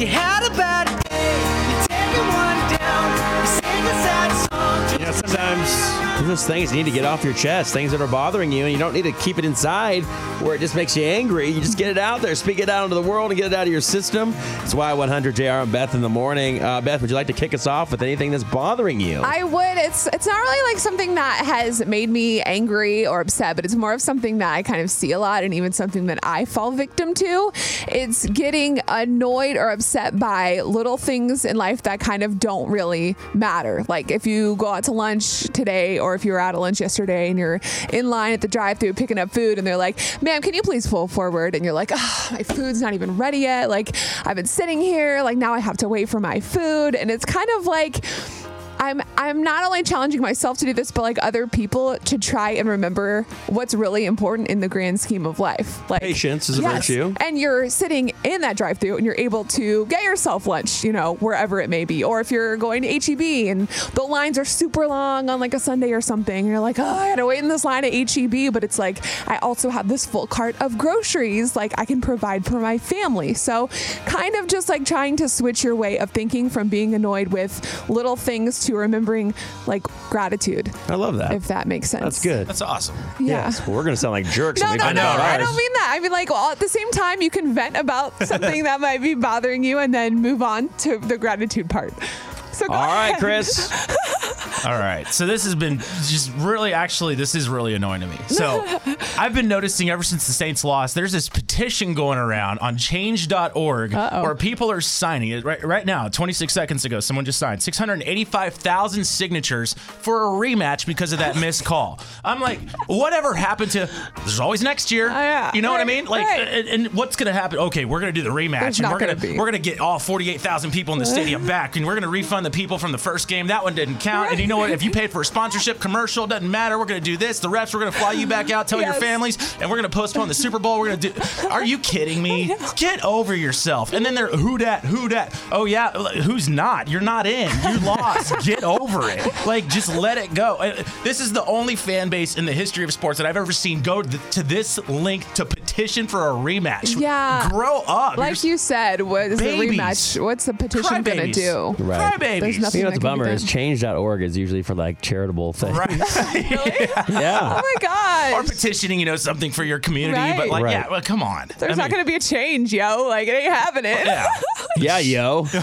You had a bad day, you're taking one down, you sing a sad song. You know, sometimes those things you need to get off your chest, things that are bothering you, and you don't need to keep it inside where it just makes you angry. You just get it out there, speak it out into the world, and get it out of your system. It's Y100, JR and Beth in the morning. Beth, would you like to kick us off with anything that's bothering you? I would. It's not really like something that has made me angry or upset, but it's more of something that I kind of see a lot, and even something that I fall victim to. It's getting annoyed or upset by little things in life that kind of don't really matter. Like if you go out to lunch today, or if you were out of lunch yesterday and you're in line at the drive-thru picking up food and they're like, ma'am, can you please pull forward? And you're like, oh, my food's not even ready yet. Like, I've been sitting here. Like, now I have to wait for my food. And it's kind of like, I'm not only challenging myself to do this, but like other people to try and remember what's really important in the grand scheme of life. Like patience is a virtue. And you're sitting in that drive-thru and you're able to get yourself lunch, you know, wherever it may be. Or if you're going to HEB and the lines are super long on like a Sunday or something, and you're like, oh, I had to wait in this line at HEB, but it's like, I also have this full cart of groceries. Like I can provide for my family. So kind of just like trying to switch your way of thinking from being annoyed with little things to remembering like gratitude. I love that. If that makes sense. That's good. That's awesome. Yeah. Yes, well, we're going to sound like jerks. No, I don't mean that. I mean, like, well, at the same time, you can vent about something that might be bothering you and then move on to the gratitude part. So go ahead. All right, Chris. All right. So this has been just really, actually, this is really annoying to me. So I've been noticing ever since the Saints lost, there's this petition going around on change.org where people are signing it right now. 26 seconds ago, someone just signed 685,000 signatures for a rematch because of that missed call. I'm like, whatever happened to, there's always next year. You know what I mean? Like, and what's going to happen? Okay, we're going to do the rematch. There's and we're going to get all 48,000 people in the stadium back, and we're going to refund the people from the first game. That one didn't count. And you know what? If you paid for a sponsorship commercial, it doesn't matter. We're going to do this. The refs, we're going to fly you back out, tell your families, and we're going to postpone the Super Bowl. We're going to do... Are you kidding me? Get over yourself. And then they're, who dat? Oh, yeah, who's not? You're not in. You lost. Get over it. Like, just let it go. This is the only fan base in the history of sports that I've ever seen go to this link to petition for a rematch. Yeah. Grow up. Like you said, what is the rematch? What's the petition going to do? Right. Crybabies. You know what the bummer is? Change.org is usually for like charitable things. Right. Really? Yeah. Oh my gosh. Or petitioning, you know, something for your community. Right. But like, yeah, well, come on. There's not going to be a change, yo. Like, it ain't happening. Yeah. Yeah, yo. Wait,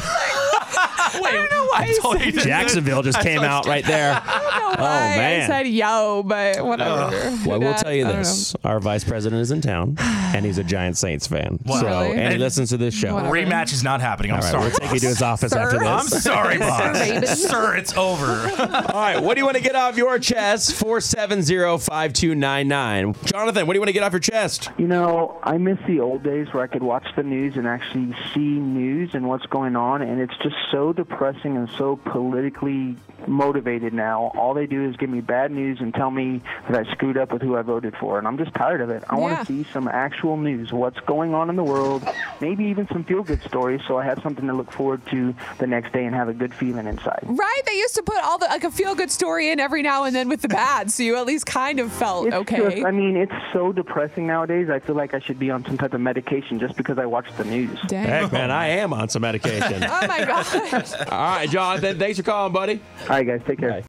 I don't know why I told you Jacksonville just came out right there. I don't know why I said yo, but whatever. Well, we'll tell you this. Our vice president is in town, and he's a giant Saints fan. Wow. So, really? And he listens to this show. Whatever. Rematch is not happening. I'm sorry. We'll take you to his office after this. I'm sorry, boss. Sir, it's over. All right. What do you want to get off your chest? 470-5299. Jonathan, what do you want to get off your chest? You know, I miss the old days where I could watch the news and actually see news and what's going on, and it's just so depressing and so politically motivated now. All they do is give me bad news and tell me that I screwed up with who I voted for, and I'm just tired of it. I want to see some actual news, what's going on in the world, maybe even some feel-good stories, so I have something to look forward to the next day and have a good feeling inside. Right? They used to put all the like a feel-good story in every now and then with the bad, so you at least kind of felt okay. Just, I mean, it's so depressing nowadays. I feel like I should be on some type of medication just because I watch the news. Dang. Heck, man, I am on some medication. Oh, my God. All right, Jonathan. Thanks for calling, buddy. All right, guys. Take care. Bye.